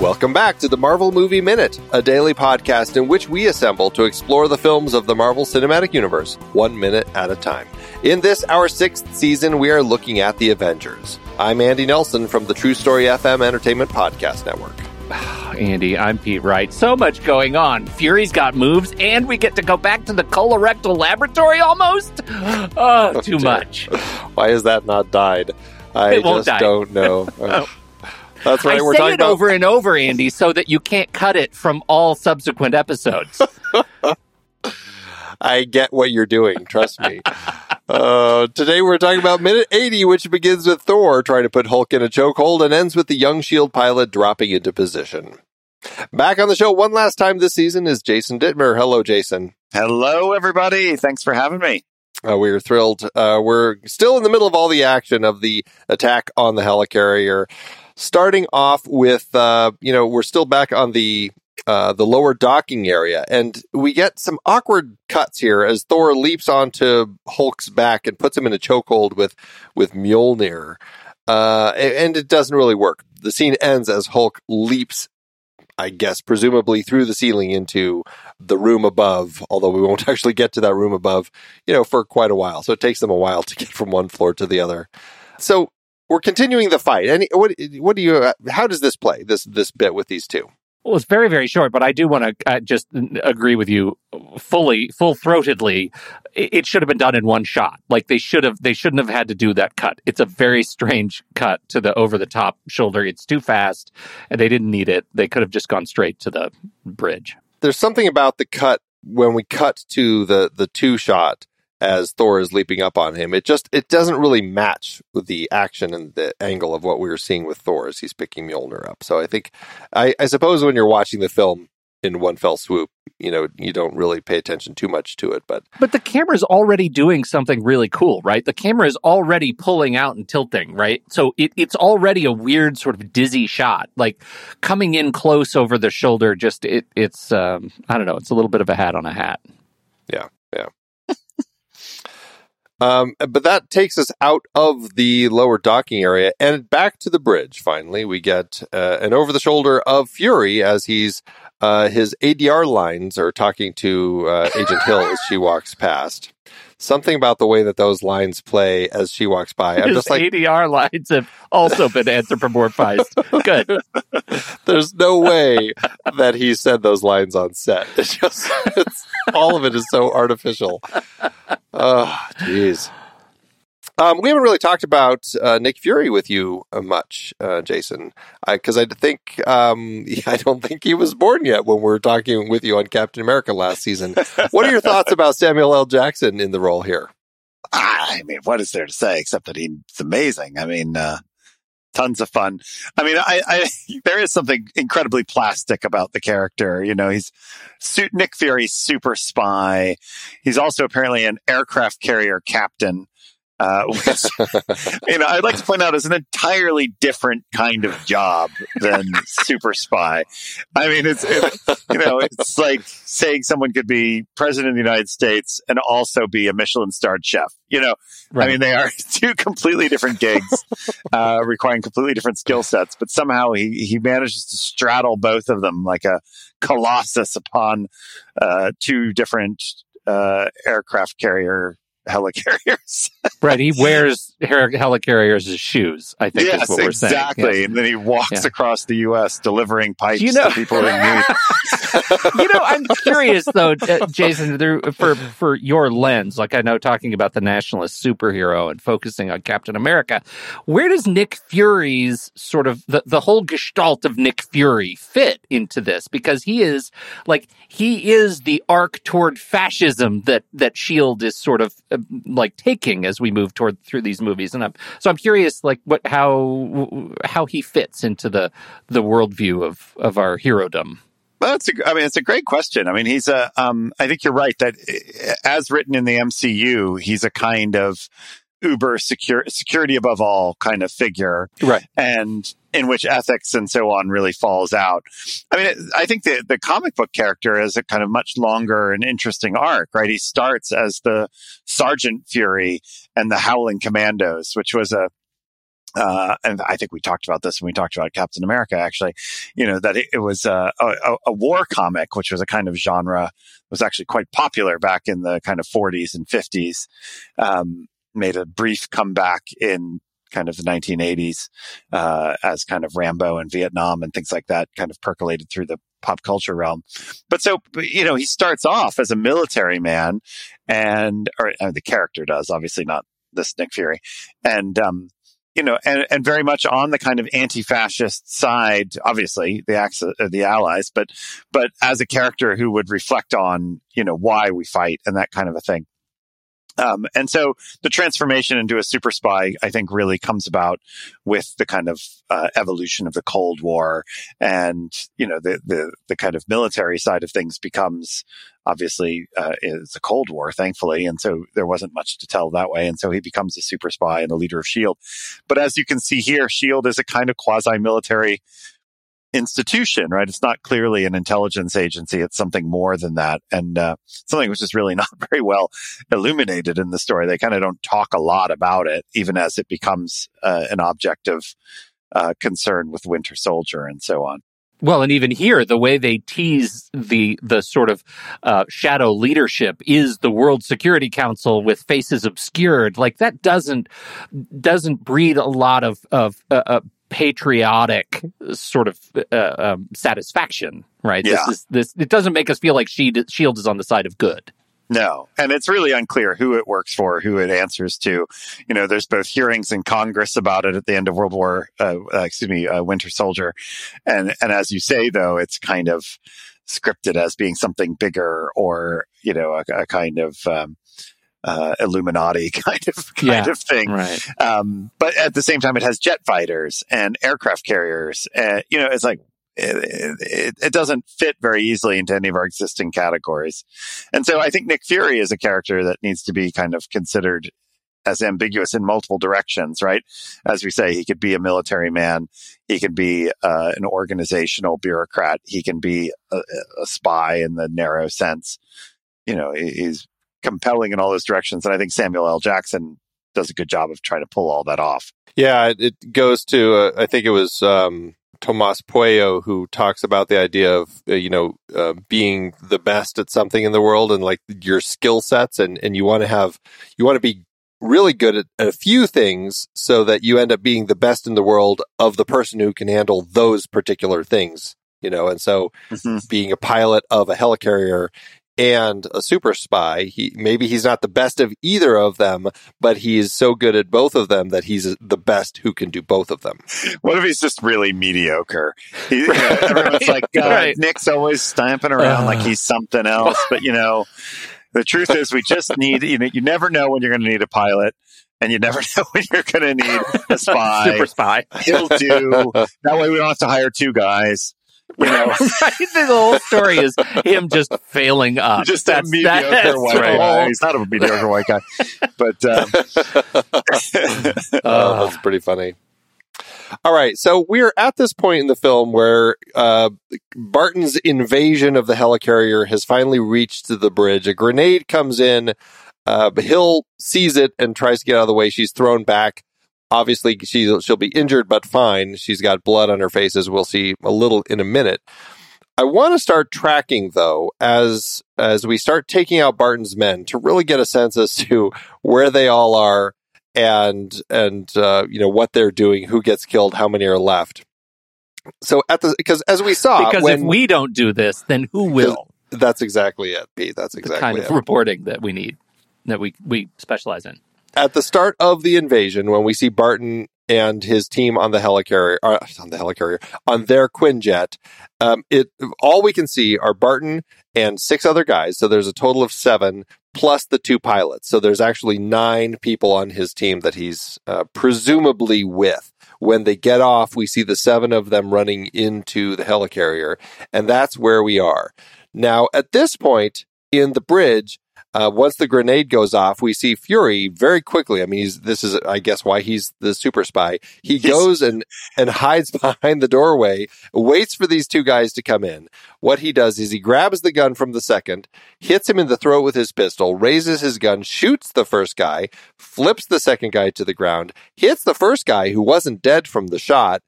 Welcome back to the Marvel Movie Minute, a daily podcast in which we assemble to explore the films of the Marvel Cinematic Universe, 1 minute at a time. In this, our sixth season, we are looking at The Avengers. I'm Andy Nelson from the True Story FM Entertainment Podcast Network. Andy, I'm Pete Wright. So much going on. Fury's got moves, and we get to go back to the colorectal laboratory almost? Oh, too much. Why is that not died? I just don't know. That's right. We're talking about... over and over, Andy, so that you can't cut it from all subsequent episodes. I get what you're doing. Trust me. Today we're talking about minute 80, which begins with Thor trying to put Hulk in a chokehold and ends with the young S.H.I.E.L.D. pilot dropping into position. Back on the show one last time this season is Jason Dittmer. Hello, Jason. Hello, everybody. Thanks for having me. We are thrilled. We're still in the middle of all the action of the attack on the helicarrier. Starting off with, we're still back on the lower docking area, and we get some awkward cuts here as Thor leaps onto Hulk's back and puts him in a chokehold with Mjolnir, and it doesn't really work. The scene ends as Hulk leaps, I guess, presumably through the ceiling into the room above, although we won't actually get to that room above, for quite a while. So it takes them a while to get from one floor to the other. So... we're continuing the fight. How does this play, this bit with these two? Well, it's very, very short, but I do want to just agree with you fully, full-throatedly. It should have been done in one shot. Like, they shouldn't have had to do that cut. It's a very strange cut to the over-the-top shoulder. It's too fast, and they didn't need it. They could have just gone straight to the bridge. There's something about the cut when we cut to the two-shot as Thor is leaping up on him. It doesn't really match the action and the angle of what we were seeing with Thor as he's picking Mjolnir up. So I think, I suppose when you're watching the film in one fell swoop, you don't really pay attention too much to it. But the camera's already doing something really cool, right? The camera is already pulling out and tilting, right? So it's already a weird sort of dizzy shot. Like, coming in close over the shoulder, just, it's I don't know, it's a little bit of a hat on a hat. Yeah. But that takes us out of the lower docking area and back to the bridge. Finally, we get an over-the-shoulder of Fury as he's his ADR lines are talking to Agent Hill as she walks past. Something about the way that those lines play as she walks by. I'm just like, ADR lines have also been anthropomorphized. Good. There's no way that he said those lines on set. It's all of it is so artificial. Oh, geez. We haven't really talked about Nick Fury with you much, Jason, because I think I don't think he was born yet when we were talking with you on Captain America last season. What are your thoughts about Samuel L. Jackson in the role here? I mean, what is there to say except that he's amazing? I mean, tons of fun. I mean, there is something incredibly plastic about the character. He's Nick Fury, super spy. He's also apparently an aircraft carrier captain. Which, I'd like to point out is an entirely different kind of job than super spy. I mean, it's like saying someone could be president of the United States and also be a Michelin-starred chef. Right. I mean, they are two completely different gigs, requiring completely different skill sets. But somehow he manages to straddle both of them like a colossus upon two different aircraft carrier. Helicarriers. Right, he wears helicarriers as shoes, I think is what we're saying. Exactly, and then he walks across the U.S. delivering pipes to people in need. I'm curious, though, Jason, for your lens, like I know talking about the nationalist superhero and focusing on Captain America, where does Nick Fury's sort of, the whole gestalt of Nick Fury fit into this? Because he is the arc toward fascism that S.H.I.E.L.D. is sort of like taking as we move through these movies, and so I'm curious, like how he fits into the worldview of our herodom. Well, it's a great question. I mean, he's a. I think you're right that as written in the MCU, he's a kind of uber security above all kind of figure, right? And in which ethics and so on really falls out. I mean, I think the comic book character is a kind of much longer and interesting arc, right? He starts as the Sergeant Fury and the Howling Commandos, which was a And I think we talked about this when we talked about Captain America, actually, you know, that it was a war comic, which was a kind of genre, was actually quite popular back in the kind of 40s and 50s, made a brief comeback in kind of the 1980s as kind of Rambo and Vietnam and things like that kind of percolated through the pop culture realm. But so, you know, he starts off as a military man or the character does, obviously not this Nick Fury. And, you know, and very much on the kind of anti-fascist side, obviously the Allies, but as a character who would reflect on, you know, why we fight and that kind of a thing. And so the transformation into a super spy, I think, really comes about with the kind of evolution of the Cold War, and you know the kind of military side of things becomes obviously it's a Cold War, thankfully, and so there wasn't much to tell that way, and so he becomes a super spy and a leader of S.H.I.E.L.D. But as you can see here, S.H.I.E.L.D. is a kind of quasi-military institution, right? It's not clearly an intelligence agency. It's something more than that. And something which is really not very well illuminated in the story. They kind of don't talk a lot about it, even as it becomes an object of concern with Winter Soldier and so on. Well, and even here, the way they tease the sort of shadow leadership is the World Security Council with faces obscured. Like that doesn't breed a lot of patriotic sort of satisfaction, right? Yeah. This it doesn't make us feel like S.H.I.E.L.D. is on the side of good. No. And it's really unclear who it works for, who it answers to. You know, there's both hearings in Congress about it at the end of Winter Soldier. And as you say, though, it's kind of scripted as being something bigger or, you know, a kind of Illuminati kind of thing. Right. But at the same time, it has jet fighters and aircraft carriers. And, you know, it's like, it doesn't fit very easily into any of our existing categories. And so I think Nick Fury is a character that needs to be kind of considered as ambiguous in multiple directions, right? As we say, he could be a military man. He could be an organizational bureaucrat. He can be a spy in the narrow sense. You know, he's compelling in all those directions. And I think Samuel L. Jackson does a good job of trying to pull all that off. Yeah, it goes to, I think it was Tomas Pueyo who talks about the idea of, being the best at something in the world and like your skill sets. And you want to be really good at a few things so that you end up being the best in the world of the person who can handle those particular things, you know? And so being a pilot of a helicarrier and a super spy, maybe he's not the best of either of them, but he is so good at both of them that he's the best who can do both of them. What if he's just really mediocre? Everyone's like, right. Nick's always stamping around like he's something else. But, you know, the truth is we just need, you know, you never know when you're going to need a pilot. And you never know when you're going to need a spy. Super spy. He'll do. That way we don't have to hire two guys. You know, right? The whole story is him just failing up. Just that mediocre white guy. He's not a mediocre white guy, but oh, that's pretty funny. All right, so we're at this point in the film where Barton's invasion of the helicarrier has finally reached the bridge. A grenade comes in, but Hill sees it and tries to get out of the way. She's thrown back. Obviously, she'll be injured, but fine. She's got blood on her face, as we'll see a little in a minute. I want to start tracking, though, as we start taking out Barton's men to really get a sense as to where they all are and you know, what they're doing, who gets killed, how many are left. So if we don't do this, then who will? That's exactly it, Pete. That's exactly the kind of reporting that we need, that we specialize in. At the start of the invasion, when we see Barton and his team on their Quinjet, all we can see are Barton and six other guys. So there's a total of seven plus the two pilots. So there's actually nine people on his team that he's presumably with. When they get off, we see the seven of them running into the helicarrier, and that's where we are. Now, at this point in the bridge, Once the grenade goes off, we see Fury very quickly. I mean, this is, I guess, why he's the super spy. He goes and hides behind the doorway, waits for these two guys to come in. What he does is he grabs the gun from the second, hits him in the throat with his pistol, raises his gun, shoots the first guy, flips the second guy to the ground, hits the first guy who wasn't dead from the shot,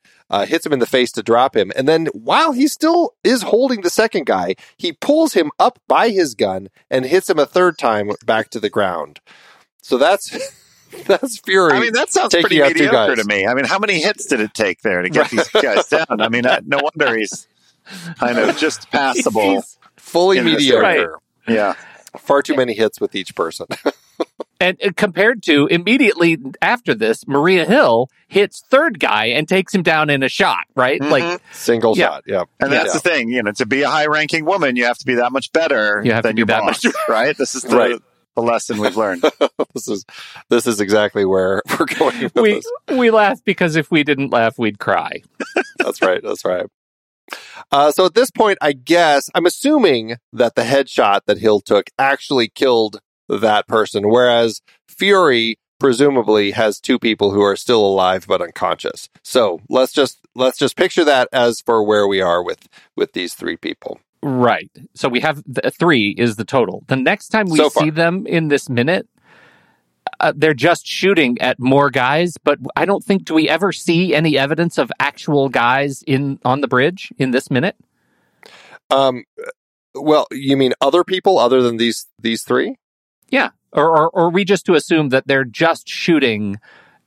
hits him in the face to drop him. And then while he still is holding the second guy, he pulls him up by his gun and hits him a third time back to the ground. So that's Fury. I mean, that sounds pretty mediocre to me. I mean, how many hits did it take there to get these guys down? I mean, no wonder he's just passable. He's fully mediocre. Right. Yeah. Far too many hits with each person. And compared to immediately after this, Maria Hill hits third guy and takes him down in a shot, right? Mm-hmm. Single shot. Yeah. And that's the thing, to be a high-ranking woman, you have to be that much better than your boss, right? This is the lesson we've learned. This is exactly where we're going with this. We laugh because if we didn't laugh, we'd cry. That's right. So at this point, I guess, I'm assuming that the headshot that Hill took actually killed that person, whereas Fury presumably has two people who are still alive but unconscious. So let's just picture that as for where we are with these three people. Right. So we have three is the total. The next time we see them in this minute, they're just shooting at more guys. But I don't think do we ever see any evidence of actual guys on the bridge in this minute. Well, you mean other people other than these three? Yeah, or are we just to assume that they're just shooting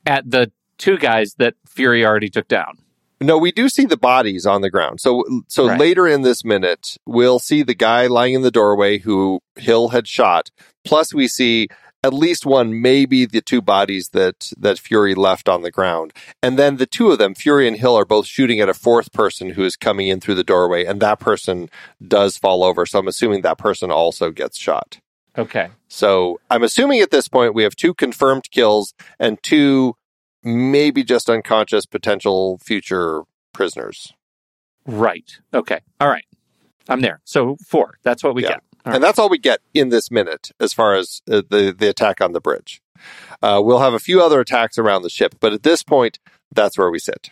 at the two guys that Fury already took down? No, we do see the bodies on the ground. So right. Later in this minute, we'll see the guy lying in the doorway who Hill had shot. Plus, we see at least one, maybe the two bodies that Fury left on the ground. And then the two of them, Fury and Hill, are both shooting at a fourth person who is coming in through the doorway, and that person does fall over. So I'm assuming that person also gets shot. Okay. So I'm assuming at this point we have two confirmed kills and two maybe just unconscious potential future prisoners. Right. Okay. All right. I'm there. So 4. That's what we get. All right. And that's all we get in this minute as far as the attack on the bridge. We'll have a few other attacks around the ship, but at this point, that's where we sit.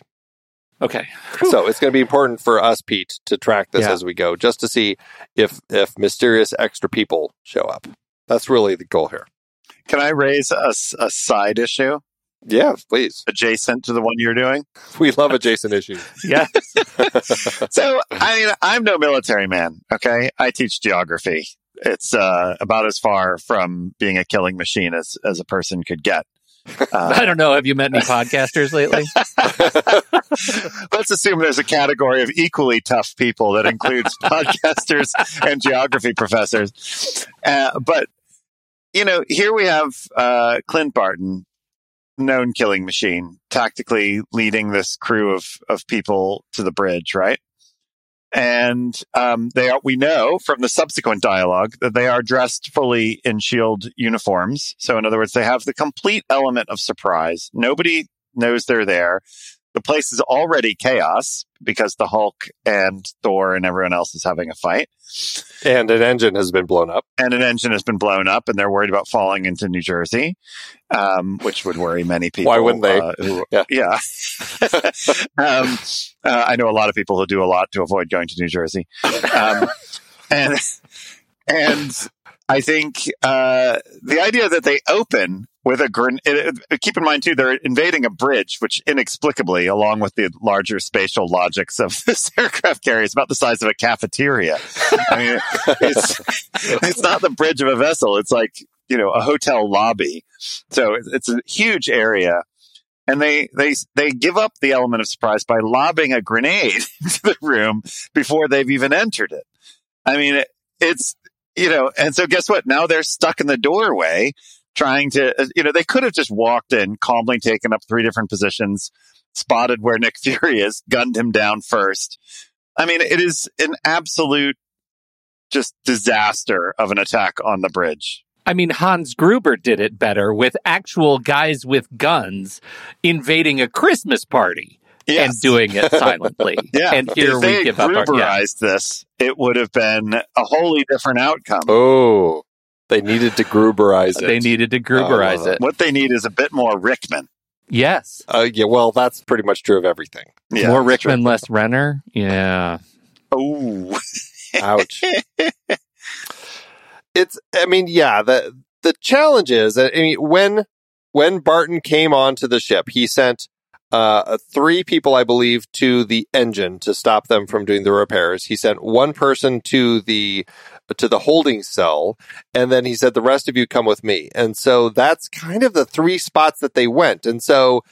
Okay. So it's going to be important for us, Pete, to track this as we go, just to see if mysterious extra people show up. That's really the goal here. Can I raise a side issue? Yeah, please. Adjacent to the one you're doing? We love adjacent issues. Yes. So, I'm no military man, okay? I teach geography. It's about as far from being a killing machine as a person could get. I don't know. Have you met any podcasters lately? Let's assume there's a category of equally tough people that includes podcasters and geography professors. But here we have Clint Barton, known killing machine, tactically leading this crew of people to the bridge, right? And we know from the subsequent dialogue that they are dressed fully in S.H.I.E.L.D. uniforms. So, in other words, they have the complete element of surprise. Nobody knows they're there. The place is already chaos because the Hulk and Thor and everyone else is having a fight. And an engine has been blown up. And they're worried about falling into New Jersey, which would worry many people. Why wouldn't they? Yeah. I know a lot of people who do a lot to avoid going to New Jersey. And I think the idea that they open with a grenade. Keep in mind, too, they're invading a bridge, which inexplicably, along with the larger spatial logics of this aircraft carrier, is about the size of a cafeteria. I mean, it's not the bridge of a vessel. It's like, a hotel lobby. So it's a huge area. And they give up the element of surprise by lobbing a grenade into the room before they've even entered it. I mean, and so guess what? Now they're stuck in the doorway. Trying to, they could have just walked in, calmly taken up 3 different positions, spotted where Nick Fury is, gunned him down first. I mean, it is an absolute just disaster of an attack on the bridge. I mean, Hans Gruber did it better with actual guys with guns invading a Christmas party and doing it silently. And here we give up our... If they Gruberized this, it would have been a wholly different outcome. Oh, They needed to Gruberize it. What they need is a bit more Rickman. Yes. Yeah. Well, that's pretty much true of everything. Yeah, more Rickman, less Renner. Yeah. Oh. Ouch. It's. I mean, yeah. The challenge is. I mean, when Barton came onto the ship, he sent three people, I believe, to the engine to stop them from doing the repairs. He sent one person to the holding cell, and then he said, the rest of you come with me. And so that's kind of the three spots that they went. And so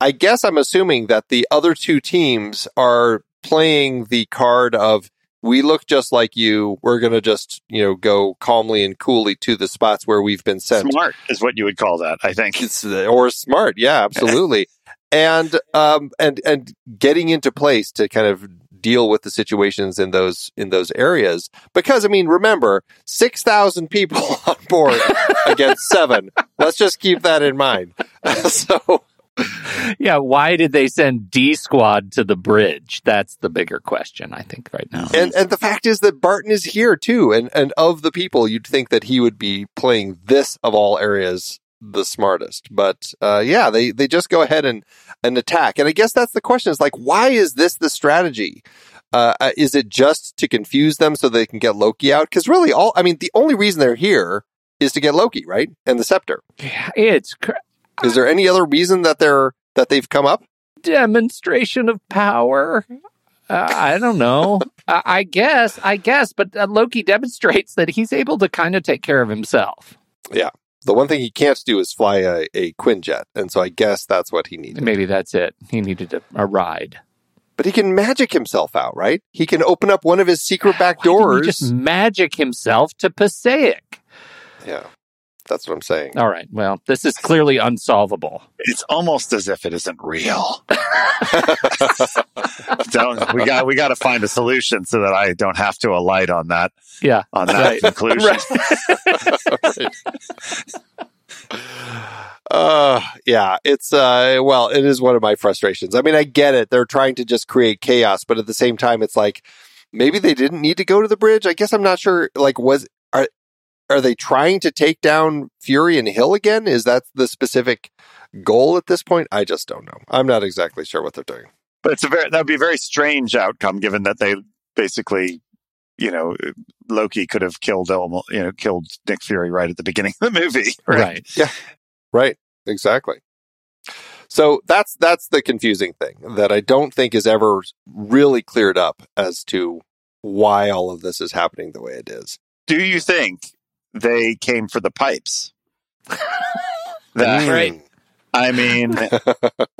I guess I'm assuming that the other two teams are playing the card of, we look just like you, we're going to just, go calmly and coolly to the spots where we've been sent. Smart is what you would call that, I think. Or smart, yeah, absolutely. and getting into place to kind of deal with the situations in those areas, because I mean, remember, 6,000 people on board against 7. Let's just keep that in mind. So, yeah, why did they send D Squad to the bridge? That's the bigger question, I think, right now. And the fact is that Barton is here too, and of the people, you'd think that he would be playing this of all areas the smartest, but yeah, they just go ahead and attack. And I guess that's the question, is like, why is this the strategy? Is it just to confuse them so they can get Loki out? Because really, the only reason they're here is to get Loki, right? And the scepter. Yeah, is there any other reason that they've come up? Demonstration of power. I don't know. I guess, but Loki demonstrates that he's able to kind of take care of himself. Yeah. The one thing he can't do is fly a Quinjet, and so I guess that's what he needed. Maybe that's it. He needed a ride. But he can magic himself out, right? He can open up one of his secret back doors. He just magic himself to Passaic. Yeah, that's what I'm saying. All right, well, this is clearly unsolvable. It's almost as if it isn't real. We got to find a solution so that I don't have to alight on that. Yeah, on that conclusion. Right. Yeah, it's well, it is one of my frustrations. I mean, I get it. They're trying to just create chaos, but at the same time, it's like, maybe they didn't need to go to the bridge. I guess I'm not sure. Like, are they trying to take down Fury and Hill again? Is that the specific goal at this point? I just don't know. I'm not exactly sure what they're doing. But that would be a very strange outcome, given that they basically, Loki could have killed Nick Fury right at the beginning of the movie. Right. Yeah. Right. Exactly. So that's the confusing thing that I don't think is ever really cleared up as to why all of this is happening the way it is. Do you think they came for the pipes? That's right. I mean,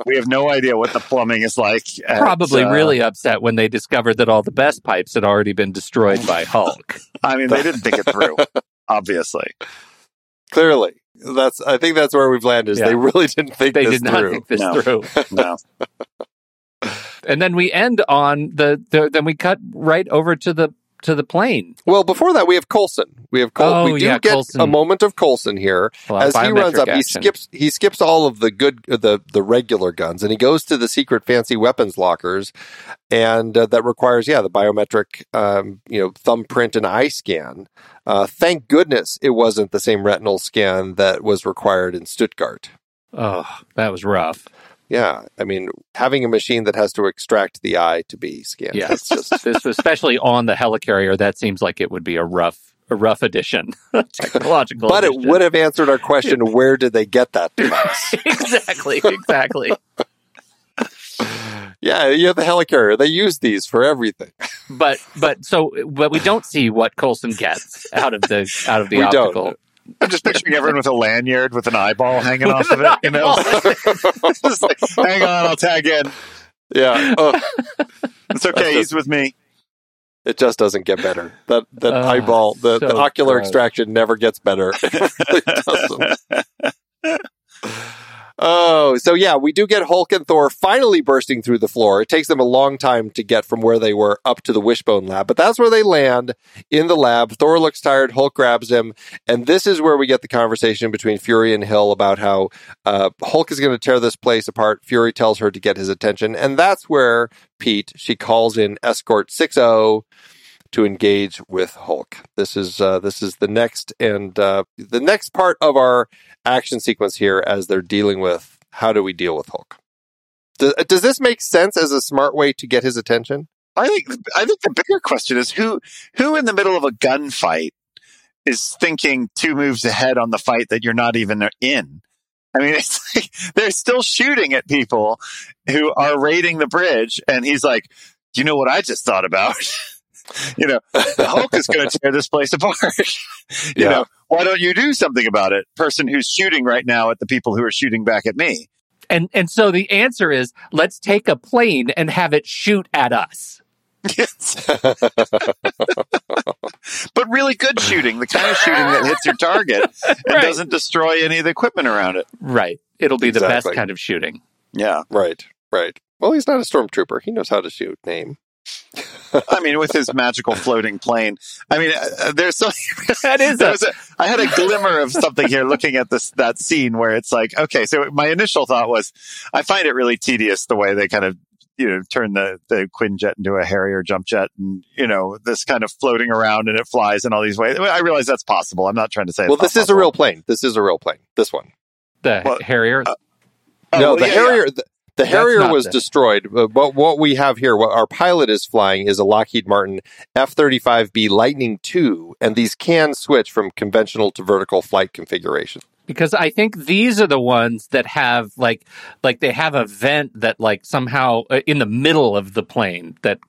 we have no idea what the plumbing is like. Probably really upset when they discovered that all the best pipes had already been destroyed by Hulk. I mean, they didn't think it through, obviously. Clearly. I think that's where we've landed. Yeah. They really didn't think this through. No. And then we end on then we cut right over to the plane. Well, before that, we have Coulson. We get Coulson. A moment of Coulson here as he runs up. Action. He skips all of the good, the regular guns, and he goes to the secret fancy weapons lockers, and that requires the biometric, thumbprint and eye scan. Thank goodness it wasn't the same retinal scan that was required in Stuttgart. Oh, that was rough. Yeah, I mean, having a machine that has to extract the eye to be scanned. Yeah, it's just... this, especially on the helicarrier, that seems like it would be a rough addition. Technological but addition. It would have answered our question, where did they get that device? Exactly. Yeah, you have the helicarrier. They use these for everything. But we don't see what Coulson gets out of the optical. Don't. I'm just picturing everyone with a lanyard with an eyeball hanging off of it. Just like, hang on, I'll tag in. Yeah. Oh. It's okay, he's with me. It just doesn't get better. That eyeball, the ocular extraction never gets better. It really doesn't. Oh, so yeah, we do get Hulk and Thor finally bursting through the floor. It takes them a long time to get from where they were up to the Wishbone lab, but that's where they land, in the lab. Thor looks tired, Hulk grabs him, and this is where we get the conversation between Fury and Hill about how Hulk is going to tear this place apart. Fury tells her to get his attention, and that's where, Pete, she calls in Escort 60 to engage with Hulk. This is the next and the next part of our action sequence here as they're dealing with how do we deal with Hulk. Does this make sense as a smart way to get his attention? I think the bigger question is who in the middle of a gunfight is thinking two moves ahead on the fight that you're not even in. I mean, it's like they're still shooting at people who are raiding the bridge, and he's like, "You know what I just thought about? You know, the Hulk is going to tear this place apart. you know, why don't you do something about it? Person who's shooting right now at the people who are shooting back at me." And so the answer is, let's take a plane and have it shoot at us. Yes. But really good shooting, the kind of shooting that hits your target and doesn't destroy any of the equipment around it. Right. It'll be the best kind of shooting. Yeah. Right. Well, he's not a stormtrooper. He knows how to shoot. Name. I mean, with his magical floating plane. I mean, there's something... I had a glimmer of something here looking at that scene where it's like, okay, so my initial thought was, I find it really tedious the way they kind of, you know, turn the Quinjet into a Harrier jump jet and, you know, this kind of floating around and it flies in all these ways. I realize that's possible. I'm not trying to say... Well, this is a real plane. This one. Harrier? Harrier... Yeah. The Harrier was destroyed, but what we have here, what our pilot is flying, is a Lockheed Martin F-35B Lightning II, and these can switch from conventional to vertical flight configuration. Because I think these are the ones that have, like they have a vent that, like, somehow in the middle of the plane that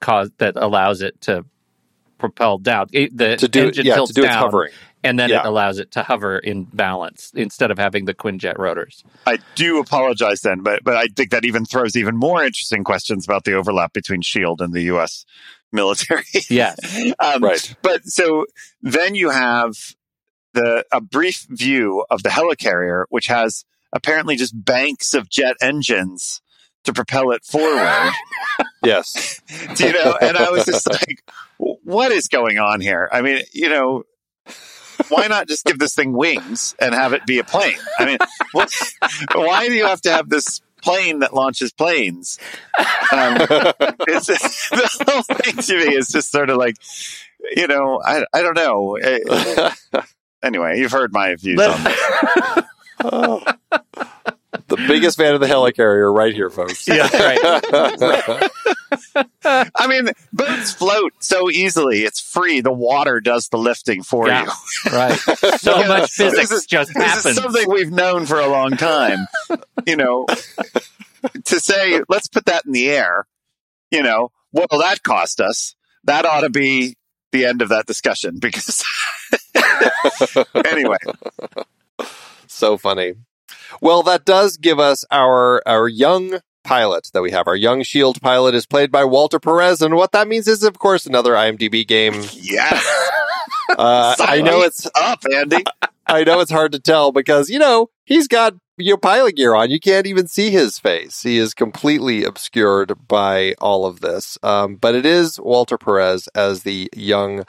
allows it to propel down. The engine tilts down. Its hovering. And then it allows it to hover in balance instead of having the Quinjet rotors. I do apologize then, but I think that even throws even more interesting questions about the overlap between S.H.I.E.L.D. and the U.S. military. Yes. Right. But so then you have a brief view of the helicarrier, which has apparently just banks of jet engines to propel it forward. Yes. You know, and I was just like, what is going on here? I mean, you know... Why not just give this thing wings and have it be a plane? I mean, why do you have to have this plane that launches planes? The whole thing to me is just sort of like, you know, I don't know. Anyway, you've heard my views on this. Oh. The biggest fan of the helicarrier right here, folks. Yeah, right. I mean, boats float so easily. It's free. The water does the lifting for you. Right. So much physics just happens. This is something we've known for a long time. You know, to say, let's put that in the air, you know, what will that cost us? That ought to be the end of that discussion because anyway. So funny. Well, that does give us our young pilot that we have. Our young S.H.I.E.L.D. pilot is played by Walter Perez, and what that means is, of course, another IMDb game. Yes! I know it's up, Andy. I know it's hard to tell because, you know, he's got your pilot gear on. You can't even see his face. He is completely obscured by all of this. But it is Walter Perez as the young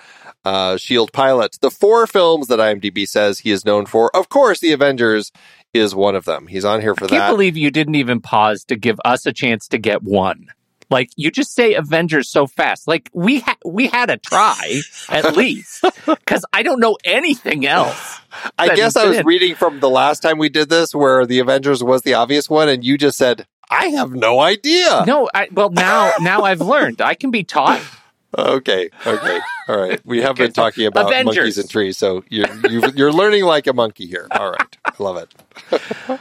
S.H.I.E.L.D. pilot. The four films that IMDb says he is known for, of course, The Avengers is one of them. He's on here for that. I can't believe you didn't even pause to give us a chance to get one. Like, you just say Avengers so fast. Like, we had a try, at least, because I don't know anything else. I guess I was reading from the last time we did this, where the Avengers was the obvious one, and you just said, I have no idea. No, now I've learned. I can be taught. Okay. All right. We have been talking about Avengers. Monkeys and trees, so you're learning like a monkey here. All right. I love it.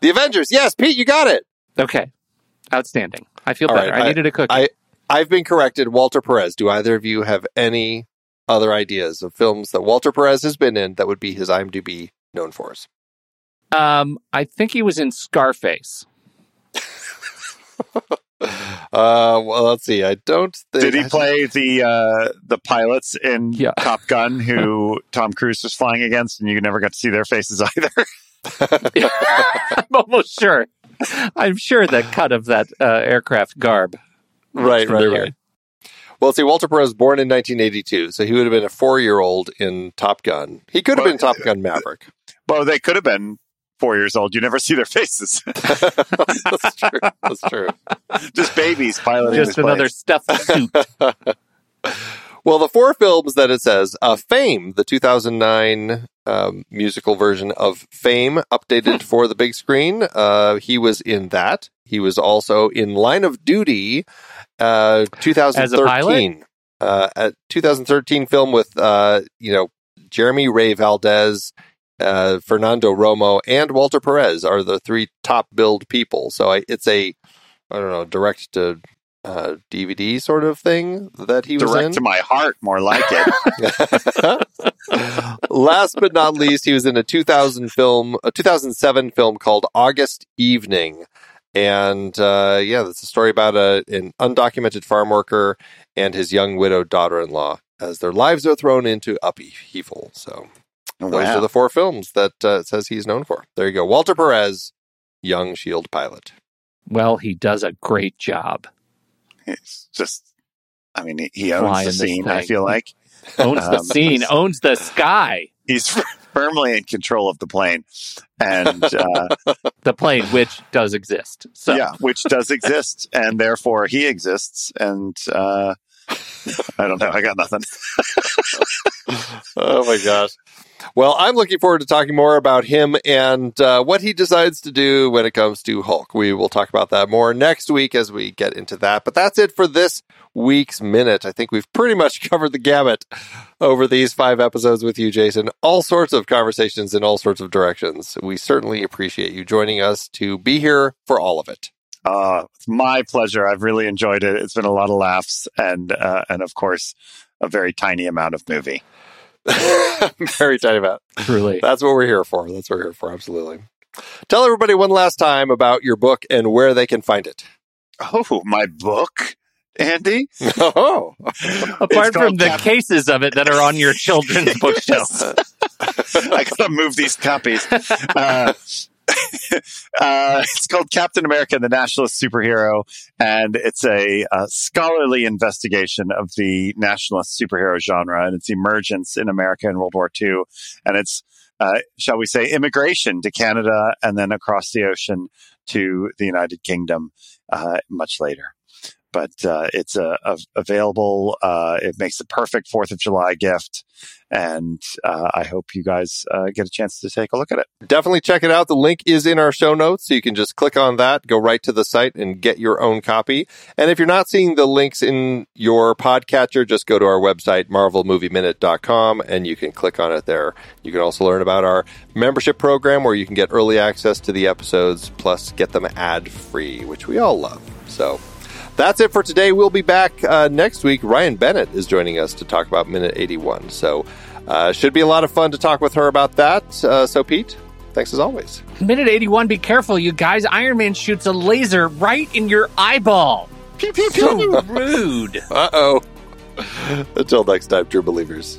The Avengers. Yes, Pete, you got it. Okay. Outstanding. I feel better. Right. I needed a cookie. I've been corrected. Walter Perez. Do either of you have any other ideas of films that Walter Perez has been in that would be his IMDb known for us? I think he was in Scarface. Well, let's see. I don't think... Did he play the pilots in Top Gun who Tom Cruise was flying against and you never got to see their faces either? I'm almost sure. I'm sure the cut of that aircraft garb. Right. Well, see, Walter Perez born in 1982, so he would have been a 4-year-old in Top Gun. He could have been Top Gun Maverick. Well, they could have been 4 years old. You never see their faces. That's true. Just babies piloting. Just another stuffed suit. Well, the four films that it says, Fame, the 2009 musical version of Fame, updated for the big screen. He was in that. He was also in Line of Duty, 2013. As a pilot? A 2013 film with, Jeremy Ray Valdez, Fernando Romo, and Walter Perez are the three top-billed people. So it's a direct-to DVD sort of thing that he was in. Direct to my heart, more like it. Last but not least, he was in a 2007 film called August Evening. And that's a story about an undocumented farm worker and his young widowed daughter-in-law as their lives are thrown into upheaval. So those are the four films that it says he's known for. There you go. Walter Perez, young S.H.I.E.L.D. pilot. Well, he does a great job. It's just, he owns the scene, thing. I feel like. Owns the scene, owns the sky. He's firmly in control of the plane. And the plane, which does exist. So. Yeah, which does exist, and therefore he exists. And I don't know. I got nothing. Oh, my gosh. Well, I'm looking forward to talking more about him and what he decides to do when it comes to Hulk. We will talk about that more next week as we get into that. But that's it for this week's Minute. I think we've pretty much covered the gamut over these 5 episodes with you, Jason. All sorts of conversations in all sorts of directions. We certainly appreciate you joining us to be here for all of it. It's my pleasure. I've really enjoyed it. It's been a lot of laughs and of course, a very tiny amount of movie. Very tiny about. Truly. That's what we're here for. Absolutely. Tell everybody one last time about your book and where they can find it. Oh, my book, Andy? Oh. Apart from the cases of it that are on your children's bookshelves. I gotta move these copies. It's called Captain America, the Nationalist Superhero, and it's a scholarly investigation of the nationalist superhero genre and its emergence in America in World War II, and its, shall we say, immigration to Canada and then across the ocean to the United Kingdom much later. But it's available. It makes the perfect 4th of July gift. And I hope you guys get a chance to take a look at it. Definitely check it out. The link is in our show notes. So you can just click on that, go right to the site and get your own copy. And if you're not seeing the links in your podcatcher, just go to our website, marvelmovieminute.com, and you can click on it there. You can also learn about our membership program where you can get early access to the episodes, plus get them ad-free, which we all love. So... that's it for today. We'll be back next week. Ryan Bennett is joining us to talk about Minute 81. So should be a lot of fun to talk with her about that. So, Pete, thanks as always. Minute 81, be careful, you guys. Iron Man shoots a laser right in your eyeball. Pew, pew, pew. So rude. Uh-oh. Until next time, true believers.